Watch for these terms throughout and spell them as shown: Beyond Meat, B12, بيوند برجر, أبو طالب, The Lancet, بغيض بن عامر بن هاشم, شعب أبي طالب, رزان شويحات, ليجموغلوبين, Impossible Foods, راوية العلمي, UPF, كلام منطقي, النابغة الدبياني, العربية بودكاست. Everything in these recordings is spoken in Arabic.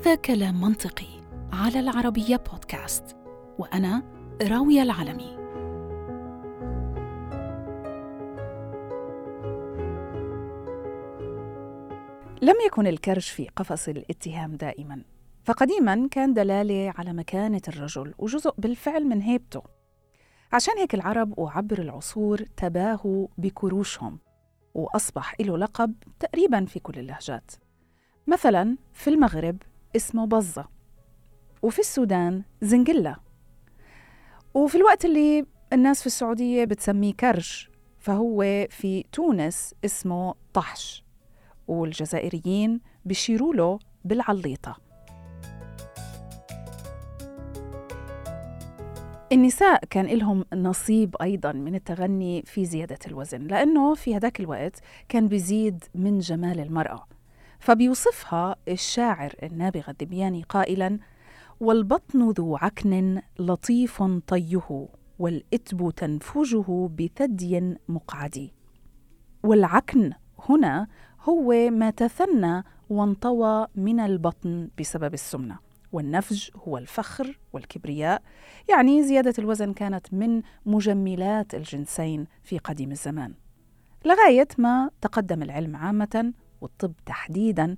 هذا كلام منطقي على العربية بودكاست، وأنا راوية العلمي. لم يكن الكرش في قفص الاتهام دائماً، فقديماً كان دلالة على مكانة الرجل وجزء بالفعل من هيبته. عشان هيك العرب وعبر العصور تباهوا بكروشهم، وأصبح له لقب تقريباً في كل اللهجات. مثلاً في المغرب اسمه بزة، وفي السودان زنجلة، وفي الوقت اللي الناس في السعودية بتسميه كرش فهو في تونس اسمه طحش، والجزائريين بيشيروا له بالعليطة. النساء كان لهم نصيب أيضاً من التغني في زيادة الوزن، لأنه في هداك الوقت كان بيزيد من جمال المرأة، فبيوصفها الشاعر النابغة الدبياني قائلاً: والبطن ذو عكن لطيف طيه، والإتب تنفجه بثدي مقعدي. والعكن هنا هو ما تثنى وانطوى من البطن بسبب السمنة، والنفج هو الفخر والكبرياء، يعني زيادة الوزن كانت من مجملات الجنسين في قديم الزمان، لغاية ما تقدم العلم عامة والطب تحديداً،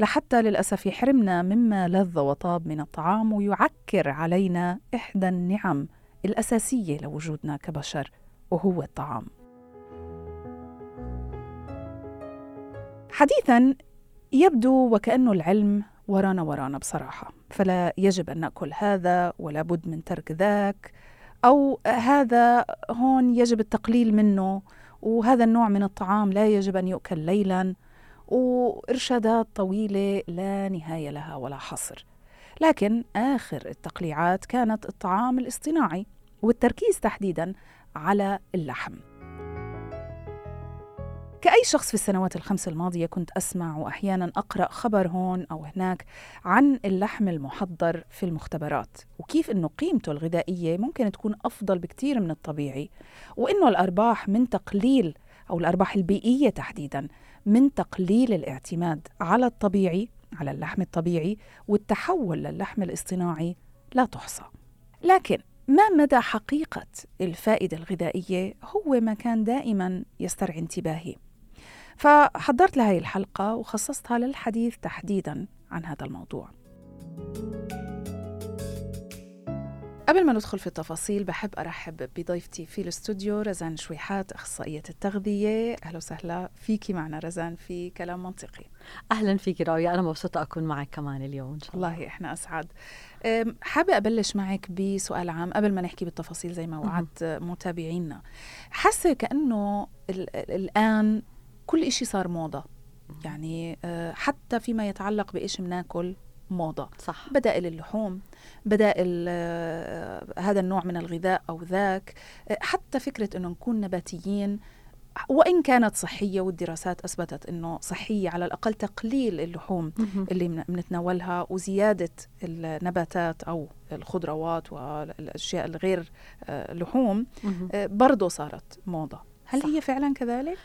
لحتى للأسف يحرمنا مما لذ وطاب من الطعام، ويعكر علينا إحدى النعم الأساسية لوجودنا كبشر وهو الطعام. حديثاً يبدو وكأنه العلم ورانا بصراحة، فلا يجب أن نأكل هذا ولا بد من ترك ذاك، أو هذا هون يجب التقليل منه، وهذا النوع من الطعام لا يجب أن يؤكل ليلاً، وإرشادات طويلة لا نهاية لها ولا حصر. لكن آخر التقليعات كانت الطعام الاصطناعي، والتركيز تحديداً على اللحم. كأي شخص في السنوات 5 الماضية كنت أسمع وأحياناً أقرأ خبر هون أو هناك عن اللحم المحضر في المختبرات، وكيف إنه قيمته الغذائية ممكن تكون أفضل بكتير من الطبيعي، وإنه الأرباح من تقليل أو الأرباح البيئية تحديداً من تقليل الاعتماد على الطبيعي، على اللحم الطبيعي، والتحول للحم الاصطناعي لا تحصى. لكن ما مدى حقيقة الفائدة الغذائية هو ما كان دائماً يسترعي انتباهي، فحضرت لهذه الحلقة وخصصتها للحديث تحديداً عن هذا الموضوع. قبل ما ندخل في التفاصيل بحب أرحب بضيفتي في الاستوديو رزان شويحات، أخصائية التغذية. أهلا وسهلا فيكي معنا رزان في كلام منطقي. أهلا فيكي راوية، أنا مبسوطة أكون معك كمان اليوم إن شاء الله. والله إحنا أسعد. حابة أبلش معك بسؤال عام قبل ما نحكي بالتفاصيل زي ما وعدت متابعينا. حاسة كأنه الآن كل إشي صار موضة، يعني حتى فيما يتعلق بإيش مناكل موضة، صح. بدائل اللحوم، بدائل هذا النوع من الغذاء أو ذاك، حتى فكرة أنه نكون نباتيين وإن كانت صحية، والدراسات أثبتت أنه صحية على الأقل تقليل اللحوم اللي منتناولها وزيادة النباتات أو الخضروات والأشياء الغير لحوم، برضو صارت موضة. هل صح. هي فعلا كذلك؟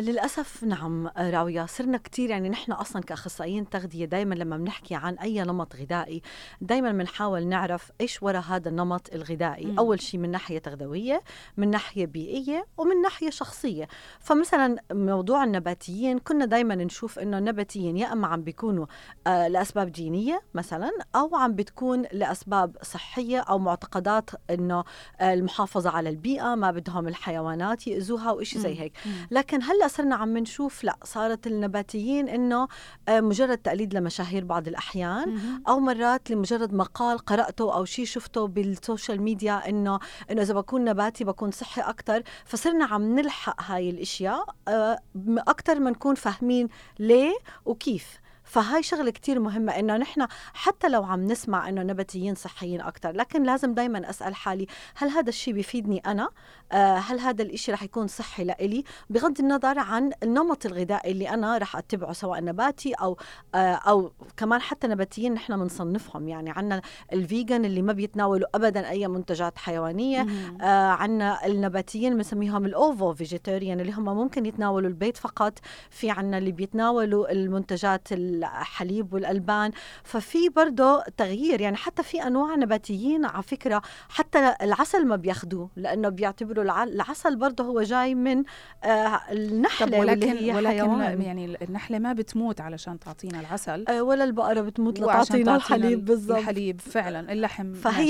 للأسف نعم راوية، صرنا كتير، يعني نحن أصلاً كأخصائيين تغذية دايماً لما بنحكي عن أي نمط غذائي دايماً بنحاول نعرف إيش وراء هذا النمط الغذائي. أول شيء من ناحية تغذوية، من ناحية بيئية، ومن ناحية شخصية. فمثلاً موضوع النباتيين كنا دايماً نشوف إنه النباتيين يا أما عم بيكونوا لأسباب دينية مثلاً، أو عم بتكون لأسباب صحية أو معتقدات إنه المحافظة على البيئة، ما بدهم الحيوانات يأذوها وإشي زي هيك. لكن هلأ صرنا عم نشوف لا، صارت النباتيين إنه مجرد تقليد لمشاهير بعض الأحيان، أو مرات لمجرد مقال قرأته أو شيء شفته بالسوشيال ميديا إنه إذا بكون نباتي بكون صحي أكتر. فصرنا عم نلحق هاي الأشياء أكتر ما نكون فاهمين ليه وكيف. فهاي شغلة كتير مهمة، إنه نحن حتى لو عم نسمع إنه نباتيين صحيين أكتر، لكن لازم دايماً أسأل حالي هل هذا الشيء بيفيدني أنا؟ هل هذا الشيء رح يكون صحي لإلي؟ بغض النظر عن النمط الغذائي اللي أنا رح أتبعه، سواء نباتي أو كمان حتى نباتيين نحن منصنفهم، يعني عنا الفيجان اللي ما بيتناولوا أبداً أي منتجات حيوانية، عنا النباتيين بنسميهم الأوفو فيجيتيريان اللي هم ممكن يتناولوا البيض فقط، في عنا اللي بيتناولوا المنتجات الحليب والألبان. ففي برضو تغيير، يعني حتى في أنواع نباتيين على فكرة حتى العسل ما بياخدوه، لأنه بيعتبروا العسل برضو هو جاي من النحلة. ولكن يعني النحلة ما بتموت علشان تعطينا العسل، ولا البقرة بتموت لتعطينا الحليب. بالضبط، الحليب فعلا، اللحم. فهي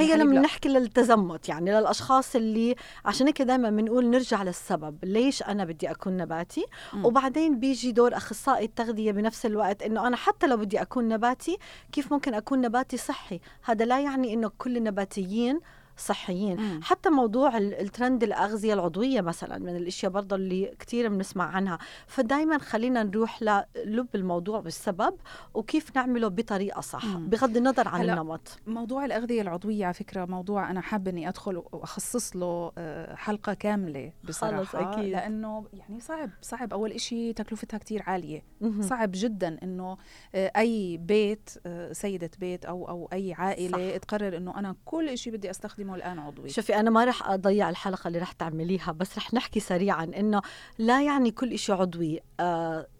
هي لما نحكي للتزمت، يعني للأشخاص اللي عشان كده دائما بنقول نرجع للسبب، ليش أنا بدي أكون نباتي. وبعدين بيجي دور أخصائي التغذية بنفس الوقت، إنه أنا حتى لو بدي أكون نباتي كيف ممكن أكون نباتي صحي. هذا لا يعني إنه كل النباتيين صحيين. حتى موضوع الترند الأغذية العضوية مثلا من الأشياء برضه اللي كتير بنسمع عنها. فدايما خلينا نروح للب الموضوع بالسبب وكيف نعمله بطريقة صح بغض النظر عن النمط. موضوع الأغذية العضوية على فكرة موضوع أنا حابة إني أدخل وأخصص له حلقة كاملة بصراحة. خلص أكيد. لأنه يعني صعب أول إشي تكلفتها كتير عالية. صعب جدا إنه أي بيت، سيدة بيت أو أي عائلة صح. تقرر إنه أنا كل إشي بدي أستخدم الآن عضوي. شوفي أنا ما رح أضيع الحلقة اللي رح تعمليها، بس رح نحكي سريعا إنه لا يعني كل إشي عضوي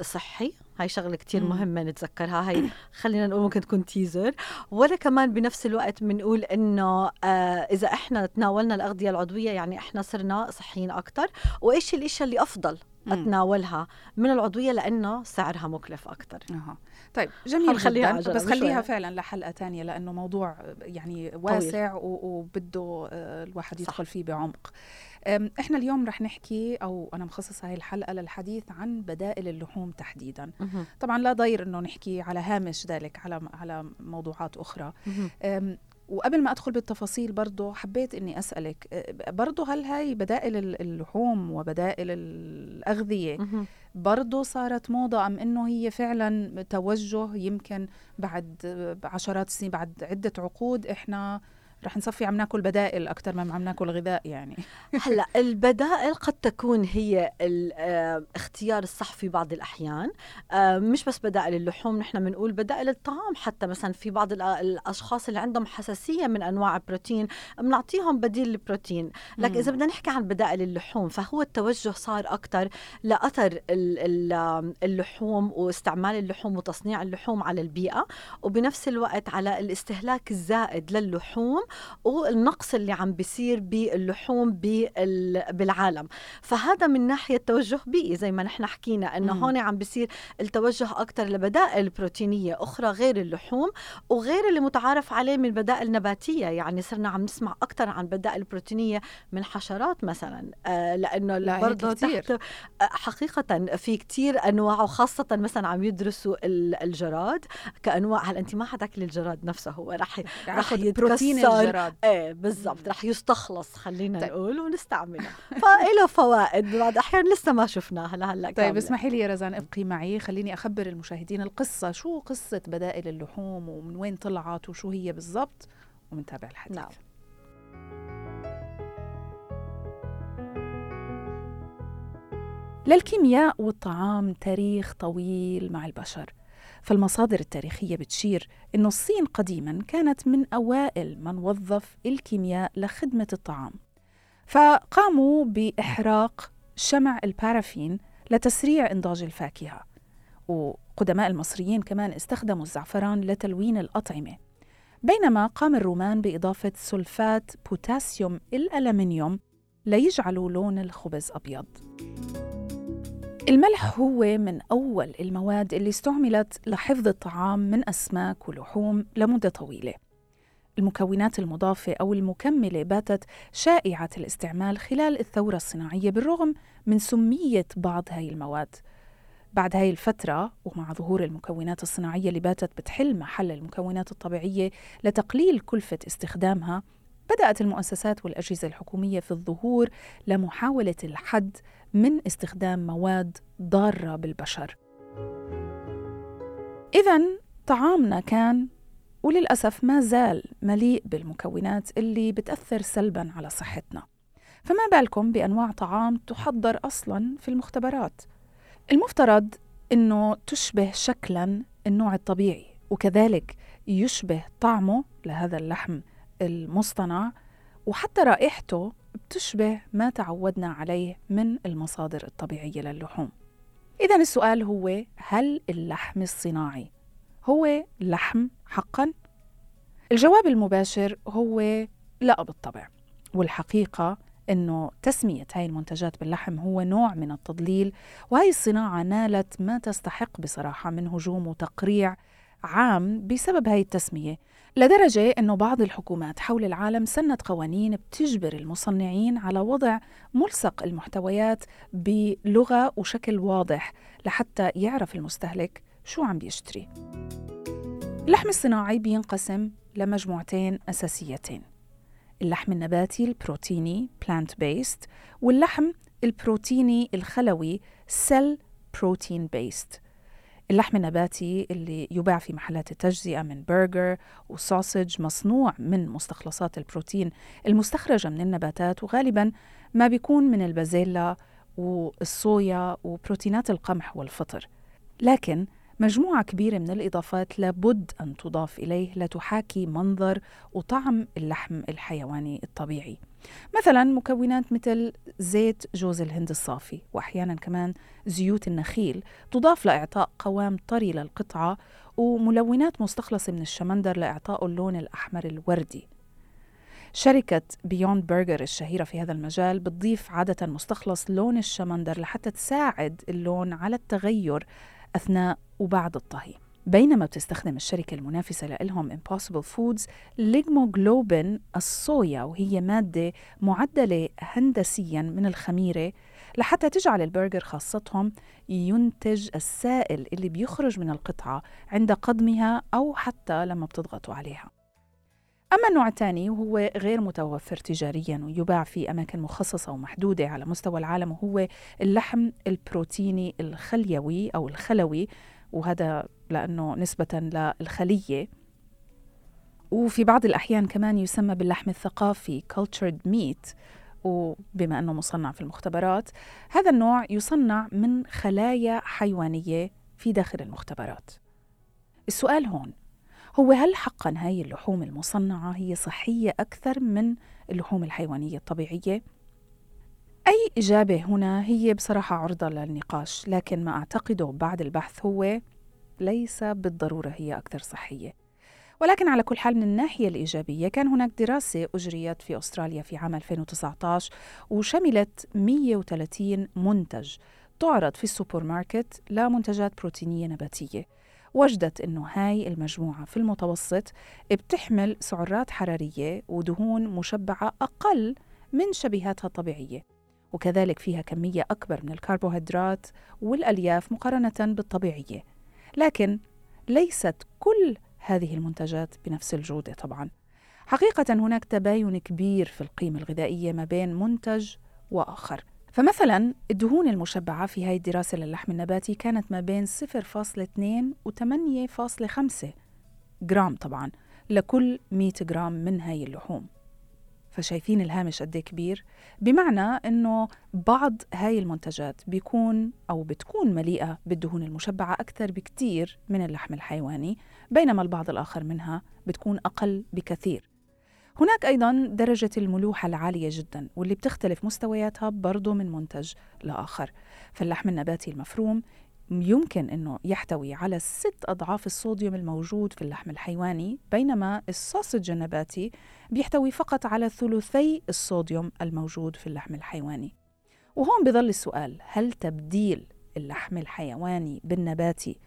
صحي. هاي شغلة كتير مهمة نتذكرها، هاي خلينا نقول ممكن تكون تيزر. ولا كمان بنفس الوقت بنقول إنه إذا إحنا تناولنا الأغذية العضوية يعني إحنا صرنا صحيين أكتر. وإيش الأشياء اللي أفضل أتناولها من العضوية لأنه سعرها مكلف أكتر. طيب جميل جدا، بس خليها فعلا لحلقة تانية لأنه موضوع يعني واسع وبده الواحد يدخل فيه بعمق. إحنا اليوم رح نحكي، أو أنا مخصصة هاي الحلقة للحديث عن بدائل اللحوم تحديدا. طبعا لا ضير إنه نحكي على هامش ذلك على موضوعات أخرى. وقبل ما أدخل بالتفاصيل برضو حبيت أني أسألك برضو، هل هاي بدائل اللحوم وبدائل الأغذية برضو صارت موضة، أم أنه هي فعلا توجه يمكن بعد عشرات السنين، بعد عدة عقود إحنا رح نصفي عم ناكل بدائل أكتر ما عم ناكل غذاء يعني؟ هلأ البدائل قد تكون هي الاختيار الصح في بعض الأحيان، مش بس بدائل اللحوم، نحن بنقول بدائل الطعام. حتى مثلا في بعض الأشخاص اللي عندهم حساسية من أنواع البروتين بنعطيهم بديل للبروتين. لكن إذا بدنا نحكي عن بدائل اللحوم فهو التوجه صار أكتر لأثر اللحوم واستعمال اللحوم وتصنيع اللحوم على البيئة، وبنفس الوقت على الاستهلاك الزائد للحوم والنقص اللي عم بيصير باللحوم بالعالم. فهذا من ناحية توجه بيئي زي ما نحن حكينا أنه هون عم بيصير التوجه أكتر لبدائل بروتينية أخرى غير اللحوم وغير اللي متعارف عليه من بدائل نباتية. يعني صرنا عم نسمع أكتر عن بدائل بروتينية من حشرات مثلا، لأنه برضه تحت حقيقة في كتير أنواع، وخاصة مثلا عم يدرسوا الجراد كأنواع. هل أنت ما حتاكل الجراد نفسه؟ هو رح يتكسر الجراد. ايه بالضبط، رح يستخلص خلينا نقول ونستعمله فإله فوائد بعض احيان لسه ما شفناها لهلا. طيب اسمحي لي يا رزان ابقي معي، خليني اخبر المشاهدين القصه، شو قصه بدائل اللحوم ومن وين طلعت وشو هي بالضبط، ومنتابع الحديث. نعم. للكيمياء والطعام تاريخ طويل مع البشر، فالمصادر التاريخية بتشير إنه الصين قديماً كانت من أوائل من وظف الكيمياء لخدمة الطعام، فقاموا بإحراق شمع البارافين لتسريع إنضاج الفاكهة. وقدماء المصريين كمان استخدموا الزعفران لتلوين الأطعمة، بينما قام الرومان بإضافة سلفات بوتاسيوم الألمنيوم ليجعلوا لون الخبز أبيض. الملح هو من أول المواد اللي استعملت لحفظ الطعام من أسماك ولحوم لمدة طويلة. المكونات المضافة أو المكملة باتت شائعة الاستعمال خلال الثورة الصناعية بالرغم من سمية بعض هاي المواد. بعد هاي الفترة ومع ظهور المكونات الصناعية اللي باتت بتحل محل المكونات الطبيعية لتقليل كلفة استخدامها، بدأت المؤسسات والأجهزة الحكومية في الظهور لمحاولة الحد من استخدام مواد ضارة بالبشر. إذن طعامنا كان وللأسف ما زال مليء بالمكونات اللي بتأثر سلباً على صحتنا، فما بالكم بأنواع طعام تحضر أصلاً في المختبرات؟ المفترض أنه تشبه شكلاً النوع الطبيعي، وكذلك يشبه طعمه لهذا اللحم المصطنع، وحتى رائحته بتشبه ما تعودنا عليه من المصادر الطبيعية للحوم. إذن السؤال هو هل اللحم الصناعي هو لحم حقاً؟ الجواب المباشر هو لا بالطبع، والحقيقة أنه تسمية هاي المنتجات باللحم هو نوع من التضليل، وهي الصناعة نالت ما تستحق بصراحة من هجوم وتقريع عام بسبب هاي التسمية، لدرجة أنه بعض الحكومات حول العالم سنت قوانين بتجبر المصنعين على وضع ملصق المحتويات بلغة وشكل واضح لحتى يعرف المستهلك شو عم بيشتري. اللحم الصناعي بينقسم لمجموعتين أساسيتين، اللحم النباتي البروتيني plant based واللحم البروتيني الخلوي cell protein based. اللحم النباتي اللي يباع في محلات التجزئة من برجر وسوسج مصنوع من مستخلصات البروتين المستخرجة من النباتات، وغالباً ما بيكون من البازيلا والصويا وبروتينات القمح والفطر، لكن مجموعة كبيرة من الإضافات لابد أن تضاف إليه لتحاكي منظر وطعم اللحم الحيواني الطبيعي، مثلاً مكونات مثل زيت جوز الهند الصافي وأحياناً كمان زيوت النخيل تضاف لإعطاء قوام طري للقطعة، وملونات مستخلصة من الشمندر لإعطائه اللون الأحمر الوردي. شركة بيوند برجر الشهيرة في هذا المجال بتضيف عادة مستخلص لون الشمندر لحتى تساعد اللون على التغير أثناء وبعد الطهي، بينما بتستخدم الشركة المنافسة لهم Impossible Foods ليجموغلوبين الصويا، وهي مادة معدلة هندسياً من الخميرة لحتى تجعل البرجر خاصتهم ينتج السائل اللي بيخرج من القطعة عند قدمها أو حتى لما بتضغطوا عليها. أما النوع الثاني وهو غير متوفر تجارياً ويباع في أماكن مخصصة ومحدودة على مستوى العالم، وهو اللحم البروتيني الخليوي أو الخلوي، وهذا لأنه نسبة للخلية، وفي بعض الأحيان كمان يسمى باللحم الثقافي cultured meat، وبما أنه مصنع في المختبرات. هذا النوع يصنع من خلايا حيوانية في داخل المختبرات. السؤال هون هو هل حقاً هاي اللحوم المصنعة هي صحية أكثر من اللحوم الحيوانية الطبيعية؟ أي إجابة هنا هي بصراحة عرضة للنقاش، لكن ما أعتقده بعد البحث هو ليس بالضرورة هي أكثر صحية. ولكن على كل حال من الناحية الإيجابية كان هناك دراسة أجريت في أستراليا في عام 2019 وشملت 130 منتج تعرض في السوبر ماركت لمنتجات بروتينية نباتية، وجدت أنه هاي المجموعة في المتوسط بتحمل سعرات حرارية ودهون مشبعة أقل من شبيهاتها الطبيعية، وكذلك فيها كمية أكبر من الكربوهيدرات والألياف مقارنة بالطبيعية، لكن ليست كل هذه المنتجات بنفس الجودة طبعاً. حقيقة هناك تباين كبير في القيمة الغذائية ما بين منتج وآخر، فمثلاً الدهون المشبعة في هاي الدراسة للحم النباتي كانت ما بين 0.2 و 8.5 جرام طبعاً لكل 100 جرام من هاي اللحوم. فشايفين الهامش قد ايه كبير، بمعنى أنه بعض هاي المنتجات بتكون مليئة بالدهون المشبعة أكثر بكتير من اللحم الحيواني، بينما البعض الآخر منها بتكون أقل بكثير. هناك أيضاً درجة الملوحة العالية جداً واللي بتختلف مستوياتها برضو من منتج لآخر، فاللحم النباتي المفروم يمكن أنه يحتوي على 6 أضعاف الصوديوم الموجود في اللحم الحيواني، بينما السوسج النباتي بيحتوي فقط على 1/3 الصوديوم الموجود في اللحم الحيواني. وهون بظل السؤال، هل تبديل اللحم الحيواني بالنباتي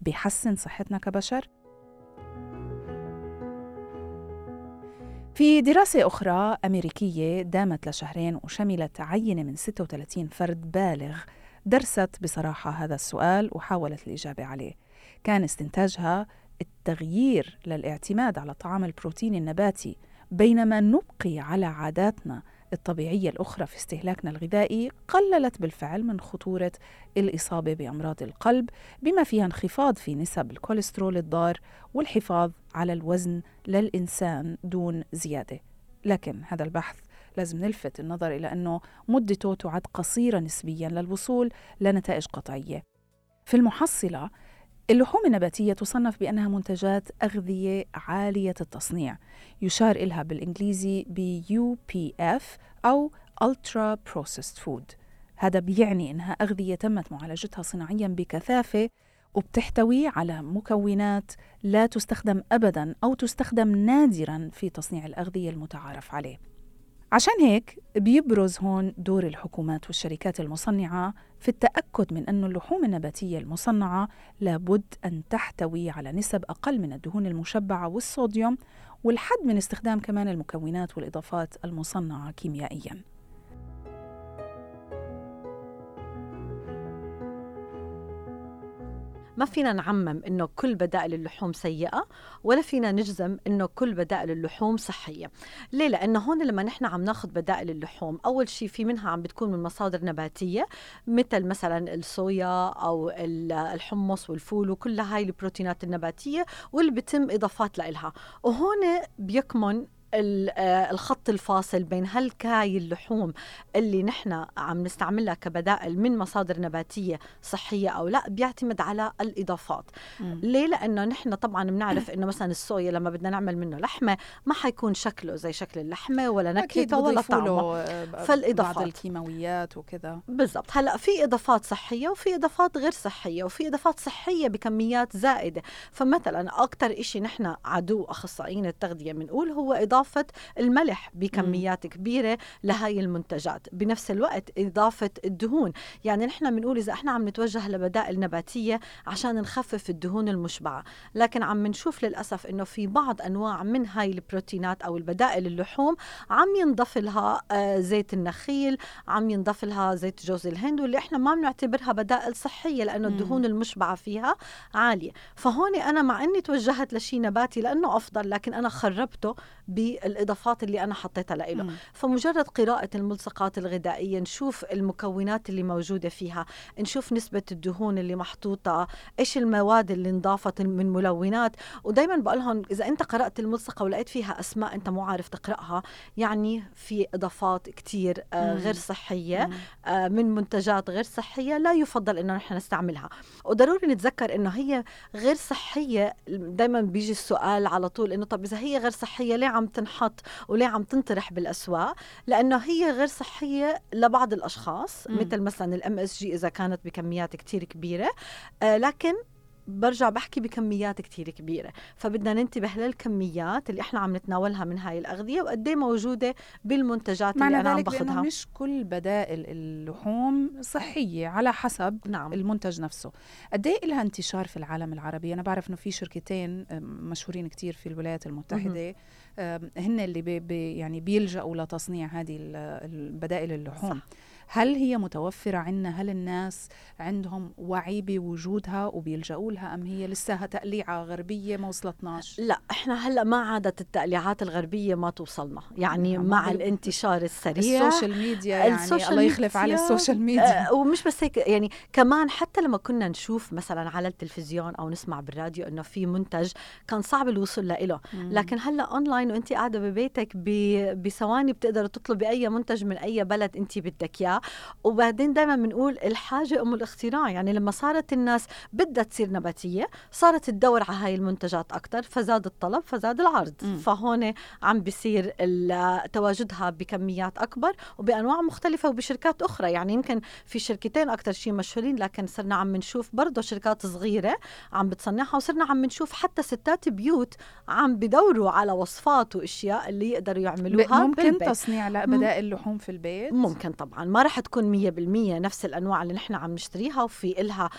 بيحسن صحتنا كبشر؟ في دراسة أخرى أمريكية دامت لشهرين وشملت عينة من 36 فرد بالغ درست بصراحة هذا السؤال وحاولت الإجابة عليه، كان استنتاجها التغيير للاعتماد على طعام البروتين النباتي بينما نبقي على عاداتنا الطبيعية الأخرى في استهلاكنا الغذائي قللت بالفعل من خطورة الإصابة بأمراض القلب، بما فيها انخفاض في نسب الكوليسترول الضار والحفاظ على الوزن للإنسان دون زيادة. لكن هذا البحث لازم نلفت النظر إلى أنه مدته تعد قصيرة نسبياً للوصول لنتائج قطعية. في المحصلة اللحوم النباتية تصنف بأنها منتجات أغذية عالية التصنيع، يشار إلها بالإنجليزي ب UPF أو Ultra Processed Food. هذا بيعني إنها أغذية تمت معالجتها صناعيا بكثافة وبتحتوي على مكونات لا تستخدم أبداً أو تستخدم نادراً في تصنيع الأغذية المتعارف عليه. عشان هيك بيبرز هون دور الحكومات والشركات المصنعة في التأكد من أن اللحوم النباتية المصنعة لابد أن تحتوي على نسب أقل من الدهون المشبعة والصوديوم، والحد من استخدام كمان المكونات والإضافات المصنعة كيميائياً. ما فينا نعمم إنه كل بدائل اللحوم سيئة، ولا فينا نجزم إنه كل بدائل اللحوم صحية. ليه؟ لأنه هون لما نحن عم ناخد بدائل اللحوم، أول شيء في منها عم بتكون من مصادر نباتية، مثل مثلا الصويا أو الحمص والفول، وكل هاي البروتينات النباتية واللي بتم إضافات لإلها. وهون بيكمن الخط الفاصل بين هالكاي اللحوم اللي نحن عم نستعملها كبدائل من مصادر نباتية صحية أو لا، بيعتمد على الإضافات. ليه؟ لأنه نحن طبعا بنعرف إنه مثلا الصويا لما بدنا نعمل منه لحمة ما حيكون شكله زي شكل اللحمة ولا نكهته ولا طعمه، فالإضافات بعض الكيماويات وكذا. بالضبط. هلأ في إضافات صحية وفي إضافات غير صحية، وفي إضافات صحية بكميات زائدة. فمثلا أكتر إشي نحن عدو أخصائيين التغذية منقول هو إضافة الملح بكميات كبيرة لهاي المنتجات، بنفس الوقت إضافة الدهون. يعني نحن بنقول إذا إحنا عم نتوجه لبدائل نباتية عشان نخفف الدهون المشبعة، لكن عم نشوف للأسف إنه في بعض أنواع من هاي البروتينات أو البدائل اللحوم عم ينضاف لها زيت النخيل، عم ينضاف لها زيت جوز الهند، واللي إحنا ما بنعتبرها بدائل صحية لأنه الدهون المشبعة فيها عالية. فهون أنا مع إني توجهت لشي نباتي لأنه أفضل، لكن أنا خربته بالإضافات اللي أنا حطيتها لإله. فمجرد قراءة الملصقات الغذائية، نشوف المكونات اللي موجودة فيها، نشوف نسبة الدهون اللي محطوطة، إيش المواد اللي انضافت من ملونات. ودايماً بقولهم إذا أنت قرأت الملصقة ولقيت فيها أسماء أنت مو عارف تقرأها، يعني في إضافات كتير غير صحية من منتجات غير صحية لا يفضل إنه نحن نستعملها. وضروري نتذكر إنه هي غير صحية. دايماً بيجي السؤال على طول إنه طب إذا هي غير صحية ليه عم تنحط وليه عم تنطرح بالأسواق؟ لأنه هي غير صحية لبعض الأشخاص، مثل مثلا الMSG إذا كانت بكميات كتير كبيرة، لكن برجع بحكي بكميات كتير كبيرة. فبدنا ننتبه للكميات اللي احنا عم نتناولها من هاي الأغذية وقديه موجودة بالمنتجات اللي أنا عم باخدها. معنى ذلك مش كل بدائل اللحوم صحية على حسب المنتج نفسه. قديه لها انتشار في العالم العربي؟ أنا بعرف إنه في شركتين مشهورين كتير في الولايات المتحدة هن اللي يعني بيلجأوا لتصنيع هذه البدائل اللحوم. صح. هل هي متوفرة عنا؟ هل الناس عندهم وعي بوجودها وبيلجأوا لها، أم هي لساها تقليعة غربية ما وصلتناش؟ لا، إحنا هلأ ما عادت التقليعات الغربية ما توصلنا، يعني مع الانتشار السريع، السوشيال ميديا، يعني الله يخلف على السوشيال ميديا. ومش بس هيك، يعني كمان حتى لما كنا نشوف مثلا على التلفزيون أو نسمع بالراديو إنه في منتج كان صعب الوصول له، لكن هلأ أونلاين وإنتي قاعدة ببيتك بثواني بتقدر تطلبي أي منتج من أي بلد أنت بدك إياه. وبعدين دائما بنقول الحاجة أم الاختراع، يعني لما صارت الناس بدها تصير نباتية صارت تدور على هاي المنتجات أكتر، فزاد الطلب فزاد العرض. فهون عم بيصير تواجدها بكميات أكبر وبأنواع مختلفة وبشركات أخرى. يعني يمكن في شركتين أكتر شيء مشهورين، لكن صرنا عم نشوف برضو شركات صغيرة عم بتصنعها، وصرنا عم نشوف حتى ستات بيوت عم بدوروا على وصفات وإشياء اللي يقدروا يعملوها. ممكن تصنيع بدائل لحوم في البيت؟ ممكن طبعا، ما رح تكون 100% نفس الأنواع اللي نحن عم نشتريها، وفي إلها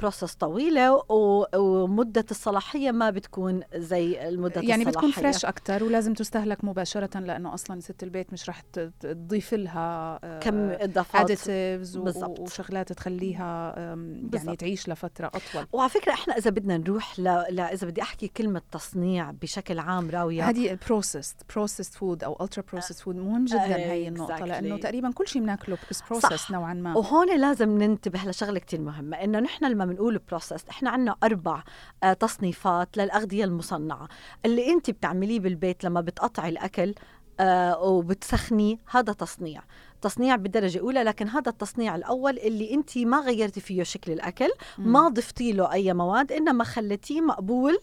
بروسس طويلة، ومدة الصلاحية ما بتكون زي المدة يعني الصلاحية، يعني بتكون فريش أكتر، ولازم تستهلك مباشرة لأنه أصلا ست البيت مش رح تضيف لها كم إضافات وشغلات تخليها يعني تعيش لفترة أطول. وعلى فكرة إحنا إذا بدنا نروح إذا بدي أحكي كلمة تصنيع بشكل عام، راوية هذه processed food أو ultra processed food، مهم جدا هاي النقطة. exactly. لأنه تقريبا كل شيء بناكله بروسس نوعا ما. وهون لازم ننتبه لشغله كتير مهمه، انه نحن لما بنقول بروسس احنا عندنا 4 تصنيفات للاغذيه المصنعه. اللي انت بتعمليه بالبيت لما بتقطعي الاكل وبتسخنيه، هذا تصنيع. تصنيع بالدرجة أولى، لكن هذا التصنيع الأول اللي أنت ما غيرتي فيه شكل الأكل، ما ضفتي له أي مواد، إنما خلتيه مقبول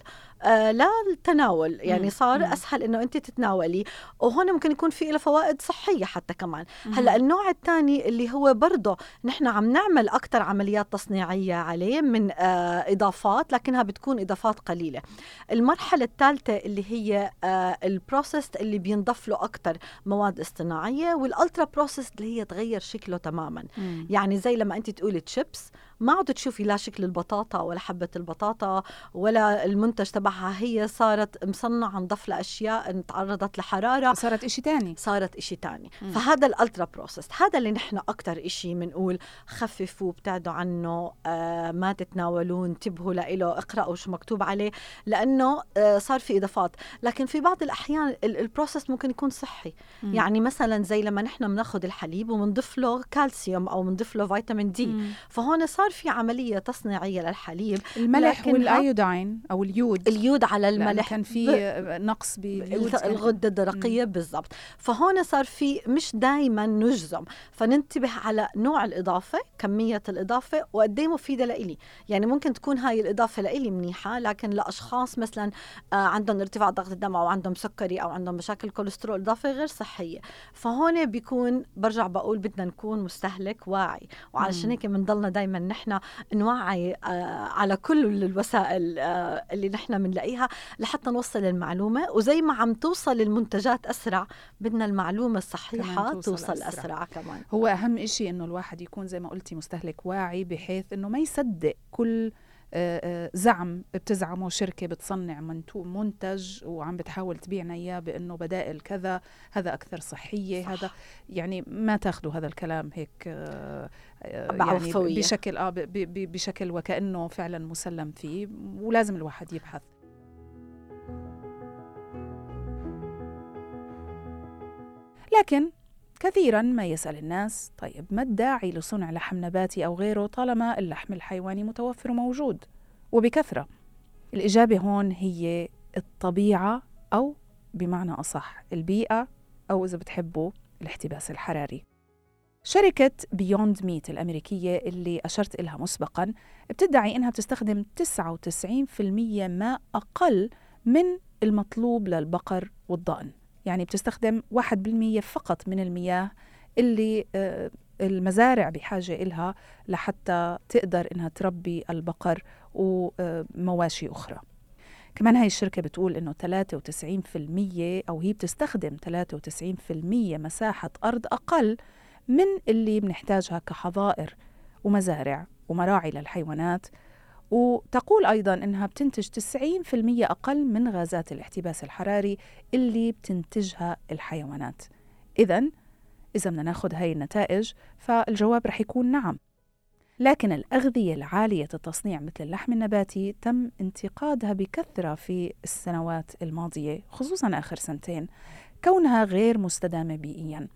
للتناول، يعني صار أسهل إنه أنت تتناولي، وهون ممكن يكون في له فوائد صحية حتى كمان. هلأ النوع الثاني اللي هو برضه نحن عم نعمل أكتر عمليات تصنيعية عليه من إضافات، لكنها بتكون إضافات قليلة. المرحلة الثالثة اللي هي البروسيس اللي بينضف له أكتر مواد اصطناعية، والألترا بروسيس اللي هي تغير شكله تماماً. يعني زي لما أنت تقولي تشيبس ما عاد تشوفي لا شكل البطاطا ولا حبة البطاطا ولا المنتج تبعها، هي صارت مصنعة، نضف لأشياء، تعرضت لحرارة، صارت إشي تاني، فهذا الألترا بروسيس، هذا اللي نحن أكتر إشي منقول خففوا، بتعدوا عنه، ما تتناولوا، انتبهوا لإله، اقرأوا شو مكتوب عليه، لأنه صار في إضافات. لكن في بعض الأحيان البروسيس ممكن يكون صحي، يعني مثلا زي لما نحن بناخد الحليب ومنضف له كالسيوم أو منضف له فيتامين دي، فهون صار في عملية تصنيعية للحليب. الملح والأيودين أو اليود، اليود على الملح، كان في نقص بالغدة الدرقية بالضبط. فهون صار في مش دايما نجزم، فننتبه على نوع الإضافة، كمية الإضافة، وقديه مفيدة لإلي. يعني ممكن تكون هاي الإضافة لإلي منيحة، لكن لأشخاص مثلا عندهم ارتفاع ضغط الدم أو عندهم سكري أو عندهم مشاكل كوليسترول، إضافة غير صحية. فهون بيكون برجع بقول بدنا نكون مستهلك واعي، وعلشان هيك بنضلنا دايما نحن نوعي على كل الوسائل اللي نحن بنلاقيها لحتى نوصل المعلومة. وزي ما عم توصل المنتجات أسرع، بدنا المعلومة الصحيحة توصل أسرع كمان. هو أهم إشي إنه الواحد يكون زي ما قلتي مستهلك واعي، بحيث إنه ما يصدق كل زعم بتزعمه شركة بتصنع منتج وعم بتحاول تبيعنا إياه بأنه بدائل كذا، هذا أكثر صحية، صح. هذا يعني ما تاخدوا هذا الكلام هيك يعني بشكل بشكل وكأنه فعلا مسلم فيه، ولازم الواحد يبحث. لكن كثيراً ما يسأل الناس، طيب ما الداعي لصنع لحم نباتي أو غيره طالما اللحم الحيواني متوفر وموجود وبكثرة؟ الإجابة هون هي الطبيعة، أو بمعنى أصح البيئة، أو إذا بتحبوا الاحتباس الحراري. شركة بيوند ميت الأمريكية اللي أشرت إلها مسبقاً بتدعي إنها بتستخدم 99% ما أقل من المطلوب للبقر والضأن، يعني بتستخدم 1% فقط من المياه اللي المزارع بحاجة إلها لحتى تقدر إنها تربي البقر ومواشي أخرى. كمان هاي الشركة بتقول إنه 93%، أو هي بتستخدم 93% مساحة أرض أقل من اللي بنحتاجها كحظائر ومزارع ومراعي للحيوانات. وتقول أيضاً إنها بتنتج 90% أقل من غازات الاحتباس الحراري اللي بتنتجها الحيوانات. إذن إذا بدنا ناخد هاي النتائج فالجواب رح يكون نعم. لكن الأغذية العالية التصنيع مثل اللحم النباتي تم انتقادها بكثرة في السنوات الماضية، خصوصاً آخر سنتين، كونها غير مستدامة بيئياً.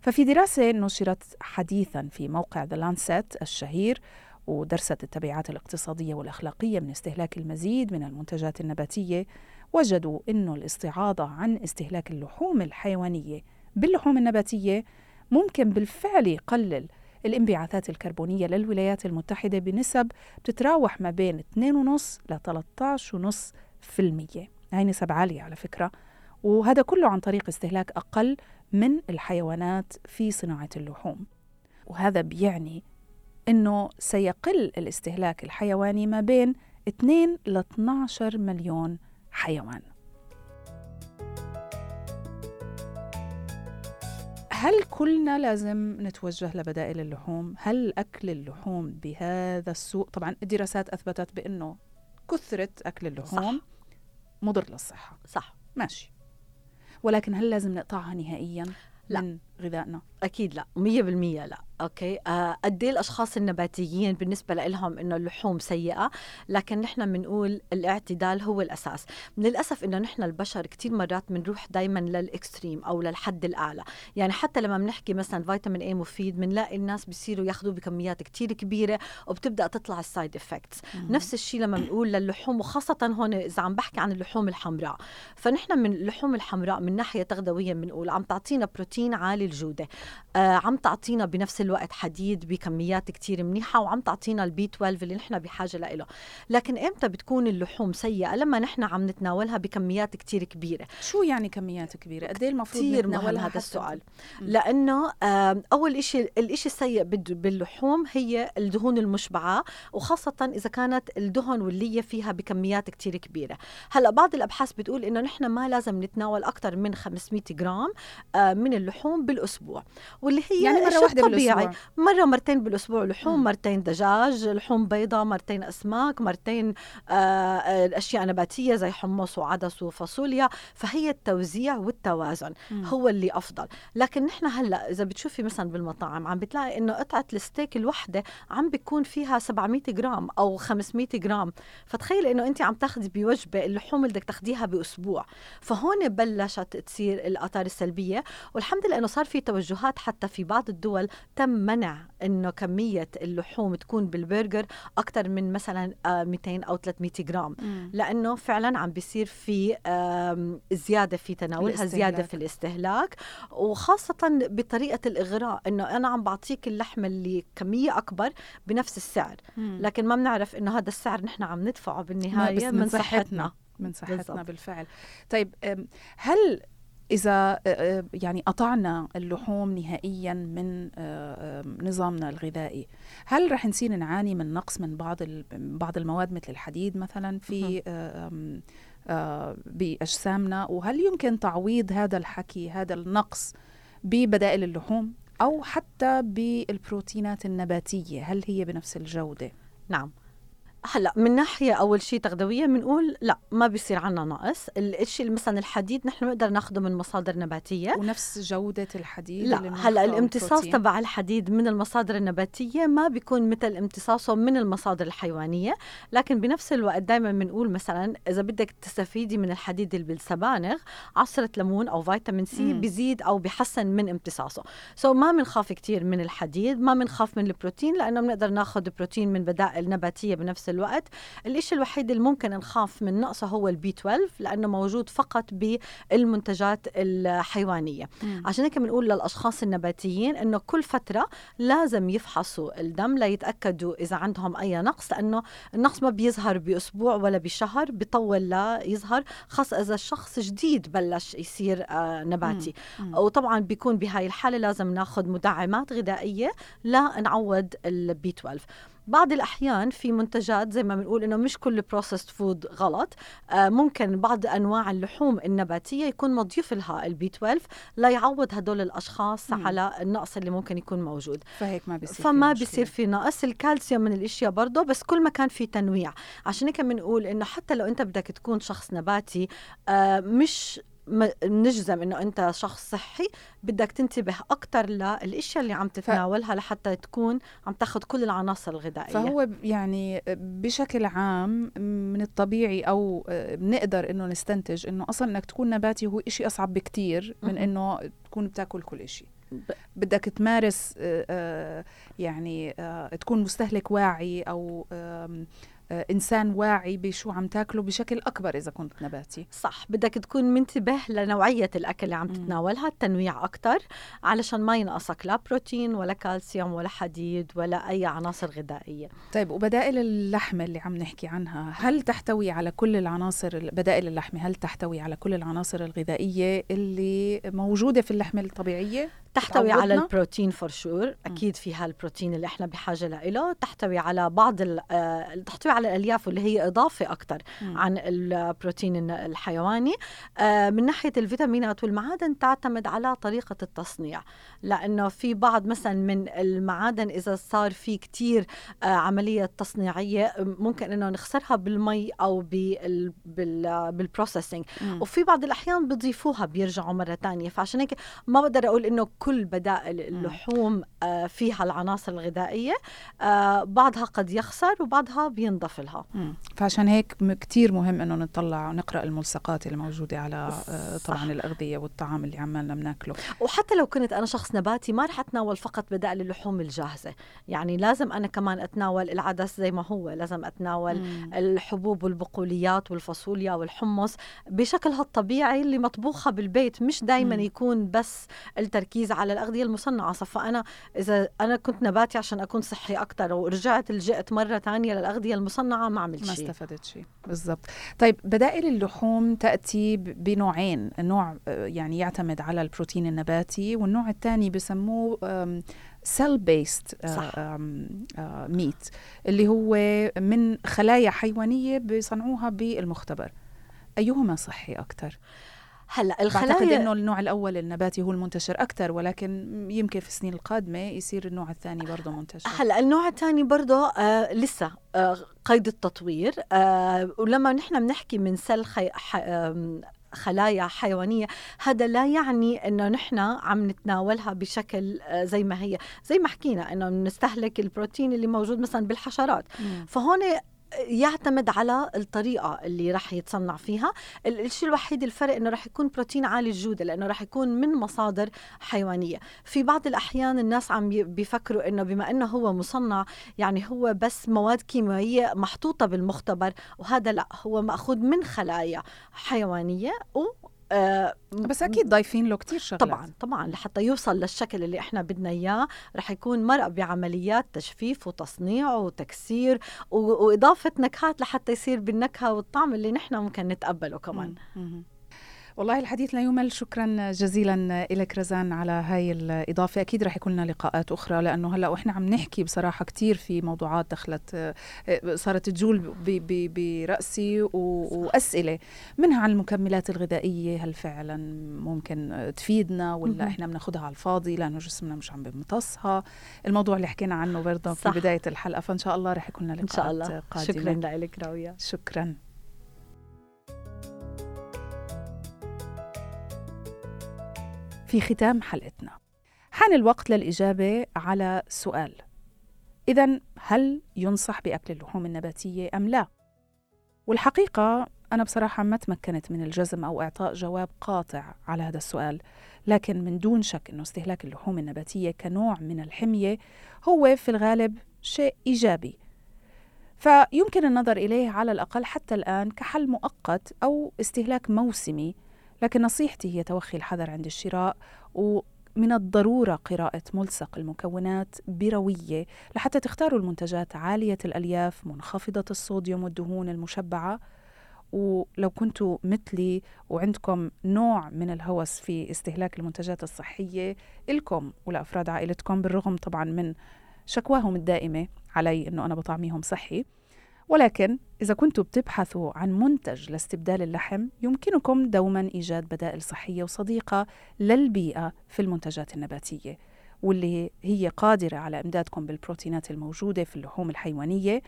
ففي دراسة نشرت حديثاً في موقع The Lancet الشهير، ودرست التبعات الاقتصادية والأخلاقية من استهلاك المزيد من المنتجات النباتية، وجدوا إنه الاستعاضة عن استهلاك اللحوم الحيوانية باللحوم النباتية ممكن بالفعل يقلل الانبعاثات الكربونية للولايات المتحدة بنسب بتتراوح ما بين 2.5% to 13.5%. هاي نسب عالية على فكرة، وهذا كله عن طريق استهلاك أقل من الحيوانات في صناعة اللحوم. وهذا بيعني إنه سيقل الاستهلاك الحيواني ما بين 2 إلى 12 مليون حيوان. هل كلنا لازم نتوجه لبدائل اللحوم؟ هل أكل اللحوم بهذا السوء؟ طبعاً الدراسات أثبتت بأنه كثرة أكل اللحوم صح، مضر للصحة، صح، ماشي، ولكن هل لازم نقطعها نهائياً؟ لا، من غذائنا أكيد لا، 100% لا. أوكي. قد إيه الأشخاص النباتيين بالنسبة لهم إنه اللحوم سيئة، لكن نحن بنقول الاعتدال هو الأساس. من الأسف إنه نحن البشر كتير مرات بنروح دايماً للإكستريم أو للحد الأعلى. يعني حتى لما بنحكي مثلاً فيتامين إيه مفيد، بنلاقي الناس بيصيروا ياخدوه بكميات كتير كبيرة وبتبدأ تطلع السايد إفكتس. نفس الشيء لما بنقول للحوم، وخاصة هون إذا عم بحكي عن اللحوم الحمراء، فنحن من اللحوم الحمراء من ناحية تغذوية بنقول عم تعطينا بروتين عالي الجودة، عم تعطينا بنفس الوقت حديد بكميات كتير منيحة، وعم تعطينا البي 12 اللي نحن بحاجة لإله. لكن إمتى بتكون اللحوم سيئة؟ لما نحن عم نتناولها بكميات كتير كبيرة. شو يعني كميات كبيرة؟ قد إيه المفروض نتناولها؟ هذا السؤال. لأنه أول الإشي السيء باللحوم هي الدهون المشبعة، وخاصة إذا كانت الدهن واللية فيها بكميات كتير كبيرة. هلأ بعض الأبحاث بتقول إنه نحن ما لازم نتناول أكتر من 500 جرام من اللحوم بالأسبوع، واللي هي يعني مرة واحدة طبيعي، مرة مرتين بالأسبوع لحوم، مرتين دجاج، لحوم بيضاء، مرتين أسماك، مرتين الأشياء نباتية زي حمص وعدس وفاصوليا. فهي التوزيع والتوازن هو اللي أفضل. لكن نحن هلأ إذا بتشوفي مثلا بالمطاعم عم بتلاقي إنه قطعة الستيك الوحدة عم بيكون فيها 700 جرام أو 500 جرام. فتخيل إنه أنت عم تاخدي بوجبة اللحوم اللي بدك تاخديها بأسبوع. فهون بلشت تصير الآثار السلبية. والحمد لله إنه صار في توجهات، حتى في بعض الدول تم منع إنه كمية اللحوم تكون بالبرجر أكتر من مثلا 200 أو 300 جرام، لأنه فعلا عم بيصير في زيادة في تناولها، زيادة في الاستهلاك، وخاصة بطريقة الإغراء، إنه أنا عم بعطيك اللحمة اللي كمية أكبر بنفس السعر، لكن ما بنعرف إنه هذا السعر نحن عم ندفعه بالنهاية من صحتنا، من صحتنا بالفعل. طيب هل إذا يعني قطعنا اللحوم نهائياً من نظامنا الغذائي، هل رح نصير نعاني من نقص من بعض المواد مثل الحديد مثلاً في بأجسامنا؟ وهل يمكن تعويض هذا الحكي، هذا النقص، ببدائل اللحوم أو حتى بالبروتينات النباتية؟ هل هي بنفس الجودة؟ نعم. هلا من ناحيه اول شيء تغذويه بنقول لا، ما بيصير عنا نقص. الشيء مثلا الحديد نحن بنقدر ناخده من مصادر نباتيه، ونفس جوده الحديد لا. هلا الامتصاص تبع الحديد من المصادر النباتيه ما بيكون مثل امتصاصه من المصادر الحيوانيه، لكن بنفس الوقت دائما بنقول مثلا اذا بدك تستفيدي من الحديد اللي بالسبانخ، عصره ليمون او فيتامين سي بيزيد او بيحسن من امتصاصه. ما بنخاف كتير من الحديد، ما بنخاف من البروتين، لانه بنقدر ناخذ بروتين من بدائل نباتيه بنفس الوقت. الإشي الوحيد اللي ممكن نخاف من نقصه هو البي 12، لأنه موجود فقط بالمنتجات الحيوانية. عشان هيك بنقول للأشخاص النباتيين إنه كل فترة لازم يفحصوا الدم ليتأكدوا إذا عندهم أي نقص، لأنه النقص ما بيظهر بأسبوع ولا بشهر، بيطول لا يظهر، خاصة إذا الشخص جديد بلش يصير نباتي. وطبعا بيكون بهاي الحالة لازم ناخد مدعمات غذائية لنعوض البي 12. بعض الأحيان في منتجات زي ما بنقول إنه مش كل بروسيسد فود غلط، ممكن بعض أنواع اللحوم النباتية يكون مضيف لها البي 12 لا يعوض هدول الأشخاص على النقص اللي ممكن يكون موجود. فهيك ما بيصير، فما بيصير في نقص. الكالسيوم من الأشياء برضه، بس كل ما كان في تنويع. عشان هيك بنقول إنه حتى لو أنت بدك تكون شخص نباتي، مش نجزم إنه أنت شخص صحي، بدك تنتبه أكتر للأشياء اللي عم تتناولها لحتى تكون عم تاخد كل العناصر الغذائية. فهو يعني بشكل عام من الطبيعي أو بنقدر إنه نستنتج إنه أصلا إنك تكون نباتي هو إشي أصعب بكتير من إنه تكون بتاكل كل إشي. بدك تمارس يعني تكون مستهلك واعي أو إنسان واعي بشو عم تاكله بشكل أكبر إذا كنت نباتي. صح، بدك تكون منتبه لنوعية الأكل اللي عم تتناولها، التنويع أكتر، علشان ما ينقصك لا بروتين ولا كالسيوم ولا حديد ولا أي عناصر غذائية. طيب وبدائل اللحمة اللي عم نحكي عنها، هل تحتوي على كل العناصر؟ بدائل اللحمة هل تحتوي على كل العناصر الغذائية اللي موجودة في اللحمة الطبيعية؟ تحتوي على البروتين فور شور، أكيد فيها البروتين اللي إحنا بحاجة له. تحتوي على بعض تحتوي على على الألياف واللي هي إضافة أكتر عن البروتين الحيواني. من ناحية الفيتامينات والمعادن تعتمد على طريقة التصنيع، لأنه في بعض مثلا من المعادن إذا صار في كتير عملية تصنيعية ممكن أنه نخسرها بالمي أو بالبروسيسنج، وفي بعض الأحيان بيضيفوها بيرجعوا مرة تانية. فعشان هيك ما بقدر أقول أنه كل بدائل اللحوم فيها العناصر الغذائية، بعضها قد يخسر وبعضها بينضاف لها. فعشان هيك كتير مهم أنه نطلع ونقرأ الملصقات الموجودة على طبعا الأغذية والطعام اللي عمالنا بناكله. وحتى لو كنت أنا شخص نباتي ما رح أتناول فقط بدائل اللحوم الجاهزة، يعني لازم أنا كمان أتناول العدس زي ما هو، لازم أتناول الحبوب والبقوليات والفاصوليا والحمص بشكلها الطبيعي اللي مطبوخة بالبيت، مش دايما يكون بس التركيز على الأغذية المصنعة. فأنا إذا أنا كنت نباتي عشان أكون صحي أكتر ورجعت لجأت مرة تانية للأغذية المصنعة ما عملت شيء، ما استفدت شيء. بالضبط. طيب بدائل اللحوم تأتي بنوعين، نوع يعني يعتمد على البروتين النباتي، والنوع الثاني بسموه cell based meat اللي هو من خلايا حيوانية بيصنعوها بالمختبر. أيهما صحي أكتر؟ هلا الخلايا أعتقد إنه النوع الأول النباتي هو المنتشر أكتر، ولكن يمكن في السنين القادمة يصير النوع الثاني برضو منتشر. هلا النوع الثاني برضو لسه قيد التطوير. ولما نحن بنحكي من سل خلايا حيوانية، هذا لا يعني أنه نحن عم نتناولها بشكل زي ما هي، زي ما حكينا أنه نستهلك البروتين اللي موجود مثلا بالحشرات. فهون يعتمد على الطريقة اللي رح يتصنع فيها. الشيء الوحيد الفرق إنه رح يكون بروتين عالي الجودة لأنه رح يكون من مصادر حيوانية. في بعض الأحيان الناس عم بيفكروا إنه بما إنه هو مصنع يعني هو بس مواد كيميائية محطوطة بالمختبر، وهذا لا، هو مأخوذ من خلايا حيوانية بس أكيد ضايفين له كتير شغلات طبعاً لحتى يوصل للشكل اللي إحنا بدنا إياه. رح يكون مرق بعمليات تجفيف وتصنيع وتكسير وإضافة نكهات لحتى يصير بالنكهة والطعم اللي نحن ممكن نتقبله كمان. والله الحديث لا يمل. شكرا جزيلا لك رزان على هاي الإضافة. أكيد رح يكون لنا لقاءات أخرى، لأنه هلأ وإحنا عم نحكي بصراحة كتير في موضوعات دخلت صارت تجول برأسي وأسئلة منها عن المكملات الغذائية، هل فعلا ممكن تفيدنا ولا إحنا بناخدها على الفاضي لأنه جسمنا مش عم بيمتصها؟ الموضوع اللي حكينا عنه برضه في بداية الحلقة. فإن شاء الله رح يكون لنا لقاءات إن شاء الله قادمة. شكرا لك راوية. شكرا. في ختام حلقتنا حان الوقت للإجابة على سؤال، إذن هل ينصح بأكل اللحوم النباتية أم لا؟ والحقيقة أنا بصراحة ما تمكنت من الجزم أو إعطاء جواب قاطع على هذا السؤال، لكن من دون شك أنه استهلاك اللحوم النباتية كنوع من الحمية هو في الغالب شيء إيجابي، فيمكن النظر إليه على الأقل حتى الآن كحل مؤقت أو استهلاك موسمي. لكن نصيحتي هي توخي الحذر عند الشراء، ومن الضرورة قراءة ملصق المكونات بروية لحتى تختاروا المنتجات عالية الألياف منخفضة الصوديوم والدهون المشبعة. ولو كنتوا مثلي وعندكم نوع من الهوس في استهلاك المنتجات الصحية لكم ولأفراد عائلتكم، بالرغم طبعا من شكواهم الدائمة علي أنه أنا بطعميهم صحي، ولكن إذا كنتوا بتبحثوا عن منتج لاستبدال اللحم يمكنكم دوما إيجاد بدائل صحية وصديقة للبيئة في المنتجات النباتية، واللي هي قادرة على إمدادكم بالبروتينات الموجودة في اللحوم الحيوانية،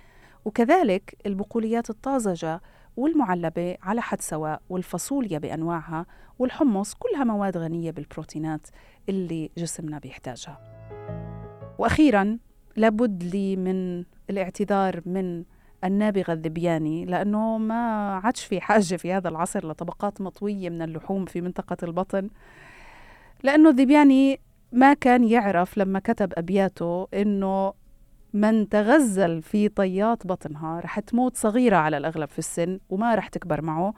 وكذلك البقوليات الطازجة والمعلبة على حد سواء، والفاصوليا بأنواعها والحمص، كلها مواد غنية بالبروتينات اللي جسمنا بيحتاجها. وأخيرا لابد لي من الاعتذار من النابغة الدبياني، لأنه ما عادش في حاجة في هذا العصر لطبقات مطوية من اللحوم في منطقة البطن، لأنه الدبياني ما كان يعرف لما كتب أبياته أنه من تغزل في طيات بطنها رح تموت صغيرة على الأغلب في السن وما رح تكبر معه،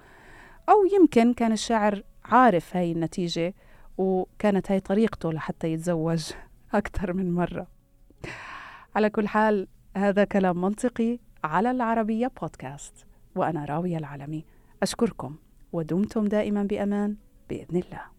أو يمكن كان الشاعر عارف هاي النتيجة وكانت هاي طريقته لحتى يتزوج أكثر من مرة. على كل حال، هذا كلام منطقي على العربية بودكاست، وأنا راوية العلمي. أشكركم ودمتم دائما بأمان بإذن الله.